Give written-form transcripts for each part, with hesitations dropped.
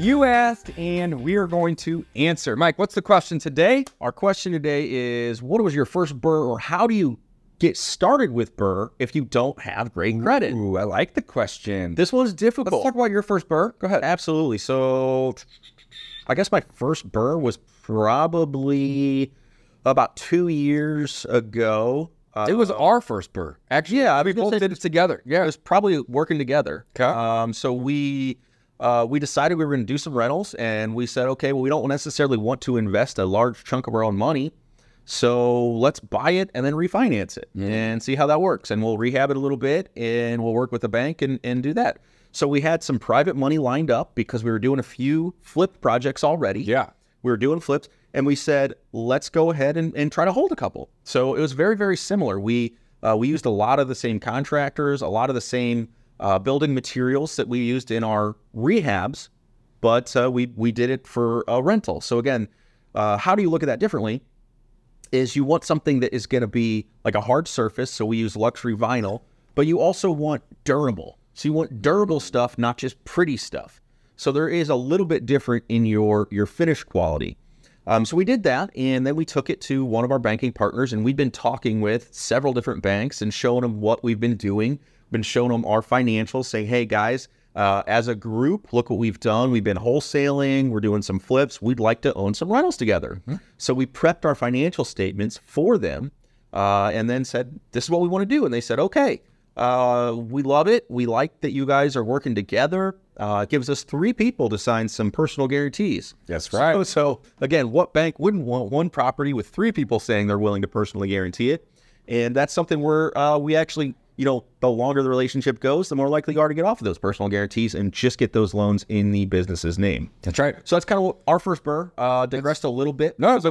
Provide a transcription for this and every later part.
You asked, and we are going to answer. Mike, what's the question today? Our question today is, what was your first BRRRR, or how do you get started with BRRRR if you don't have great credit? Ooh, I like the question. This one's difficult. Let's talk about your first BRRRR. Go ahead. Absolutely. So I guess my first BRRRR was probably about 2 years ago. It was our first BRRRR. Actually, yeah, we both did it together. Yeah, it was probably working together. Okay. So we decided we were going to do some rentals, and we said, okay, well, we don't necessarily want to invest a large chunk of our own money, so let's buy it and then refinance it and see how that works. And we'll rehab it a little bit, and we'll work with the bank and do that. So we had some private money lined up because we were doing a few flip projects already. Yeah. We were doing flips, and we said, let's go ahead and try to hold a couple. So it was very, very similar. We used a lot of the same contractors, a lot of the same building materials that we used in our rehabs, but we did it for a rental. So again, how do you look at that differently is you want something that is going to be like a hard surface, so we use luxury vinyl, but you also want durable. So you want durable stuff, not just pretty stuff. So there is a little bit different in your finish quality. So we did that, and then we took it to one of our banking partners, and we'd been talking with several different banks and showing them what we've been doing. Been showing them our financials, saying, hey guys, as a group, look what we've done. We've been wholesaling, we're doing some flips, we'd like to own some rentals together. Mm-hmm. So we prepped our financial statements for them and then said, this is what we want to do. And they said, okay, we love it. We like that you guys are working together. It gives us 3 people to sign some personal guarantees. That's right. So again, what bank wouldn't want one property with 3 people saying they're willing to personally guarantee it? And that's something where we actually, you know, the longer the relationship goes, the more likely you are to get off of those personal guarantees and just get those loans in the business's name. That's right. So that's kind of what our first BRRRR digressed a little bit. No, that's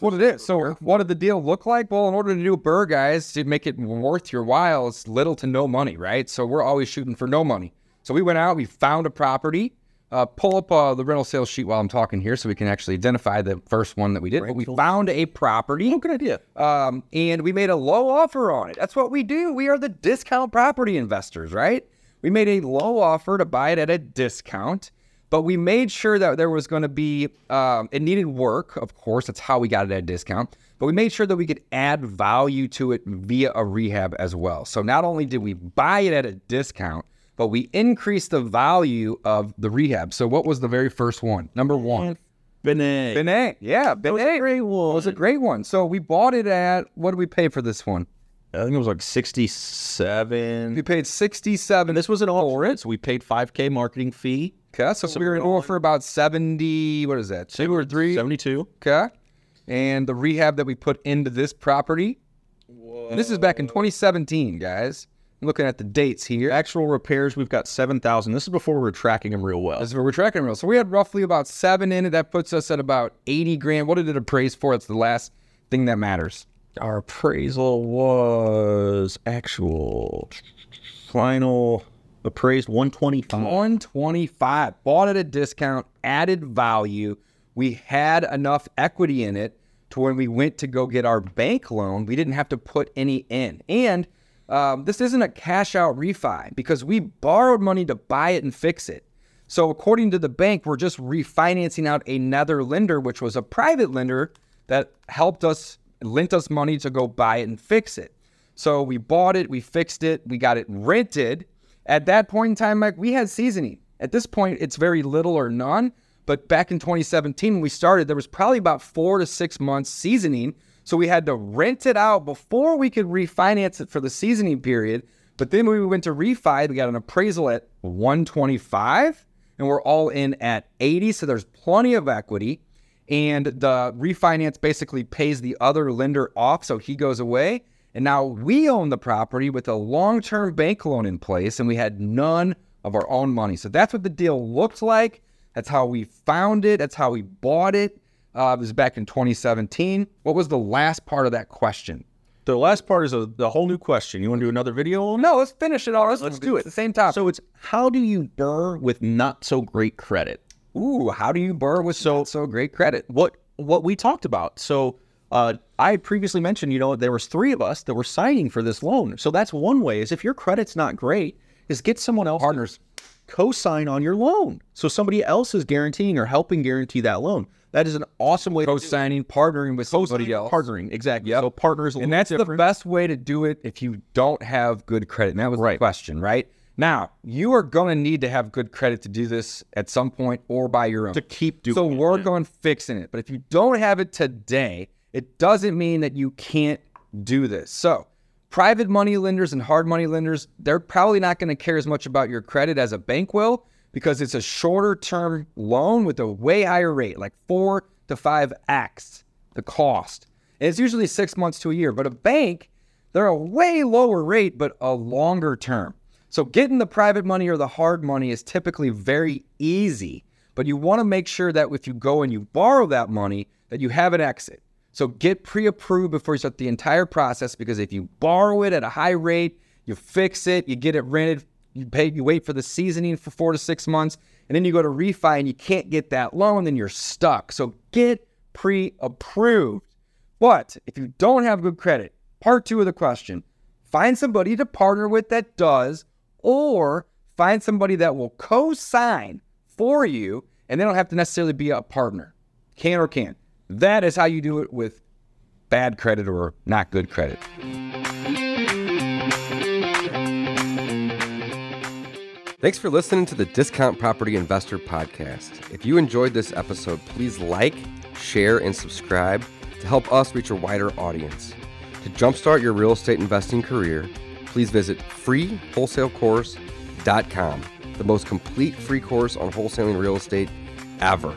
what it is. So what did the deal look like? Well, in order to do a BRRRR, guys, to make it worth your while, it's little to no money, right? So we're always shooting for no money. So we went out, we found a property. Pull up the rental sales sheet while I'm talking here so we can actually identify the first one that we did. But we found a property. Oh, good idea. And we made a low offer on it. That's what we do. We are the discount property investors, right? We made a low offer to buy it at a discount, but we made sure that there was going to be, it needed work, of course. That's how we got it at a discount. But we made sure that we could add value to it via a rehab as well. So not only did we buy it at a discount, but we increased the value of the rehab. So what was the very first one? Number one. Benet. Benet. Yeah, Benet. It was a great one. It was a great one. So we bought it at, what did we pay for this one? I think it was like 67. We paid 67. This was an offer, so we paid $5K marketing fee. Okay, so we were in offer about 70, what is that? 72. Okay. And the rehab that we put into this property. Whoa. And this is back in 2017, guys. Looking at the dates here, actual repairs, we've got 7,000. This is before we were tracking them real well. This is where we're tracking them real. So we had roughly about 7 in it. That puts us at about 80 grand. What did it appraise for? It's the last thing that matters. Our appraisal was actual final appraised 125. 125. Bought at a discount, added value. We had enough equity in it to when we went to go get our bank loan, we didn't have to put any in. And this isn't a cash out refi because we borrowed money to buy it and fix it. So according to the bank, we're just refinancing out another lender, which was a private lender that helped us, lent us money to go buy it and fix it. So we bought it, we fixed it, we got it rented. At that point in time, Mike, we had seasoning. At this point, it's very little or none. But back in 2017, when we started, there was probably about 4 to 6 months seasoning. So we had to rent it out before we could refinance it for the seasoning period. But then when we went to refi, we got an appraisal at 125, and we're all in at 80. So there's plenty of equity. And the refinance basically pays the other lender off, so he goes away. And now we own the property with a long-term bank loan in place, and we had none of our own money. So that's what the deal looked like. That's how we found it. That's how we bought it. It was back in 2017. What was the last part of that question? The last part is the whole new question. You want to do another video? No, let's finish it all. Let's do it. It's the same topic. So it's how do you BRRRR with not so great credit? Ooh, how do you BRRRR with not so great credit? What we talked about. So I previously mentioned, you know, there was 3 of us that were signing for this loan. So that's one way is if your credit's not great, is get someone else to co-sign on your loan. So somebody else is guaranteeing or helping guarantee that loan. That is an awesome way to do it. Partnering with somebody else. Partnering, exactly. Yep. So partners, and that's different. The best way to do it if you don't have good credit. And that was the question, right? Now, you are going to need to have good credit to do this at some point or by your own. To keep doing it. So we're going fixing it. But if you don't have it today, it doesn't mean that you can't do this. So private money lenders and hard money lenders, they're probably not going to care as much about your credit as a bank will, because it's a shorter-term loan with a way higher rate, like 4 to 5x the cost. And it's usually 6 months to a year. But a bank, they're a way lower rate, but a longer term. So getting the private money or the hard money is typically very easy. But you want to make sure that if you go and you borrow that money, that you have an exit. So get pre-approved before you start the entire process, because if you borrow it at a high rate, you fix it, you get it rented, you wait for the seasoning for 4 to 6 months, and then you go to refi and you can't get that loan, then you're stuck. So get pre-approved. But if you don't have good credit, part 2 of the question, find somebody to partner with that does, or find somebody that will co-sign for you, and they don't have to necessarily be a partner. Can or can't. That is how you do it with bad credit or not good credit. Thanks for listening to the Discount Property Investor Podcast. If you enjoyed this episode, please like, share, and subscribe to help us reach a wider audience. To jumpstart your real estate investing career, please visit FreeWholesaleCourse.com, the most complete free course on wholesaling real estate ever.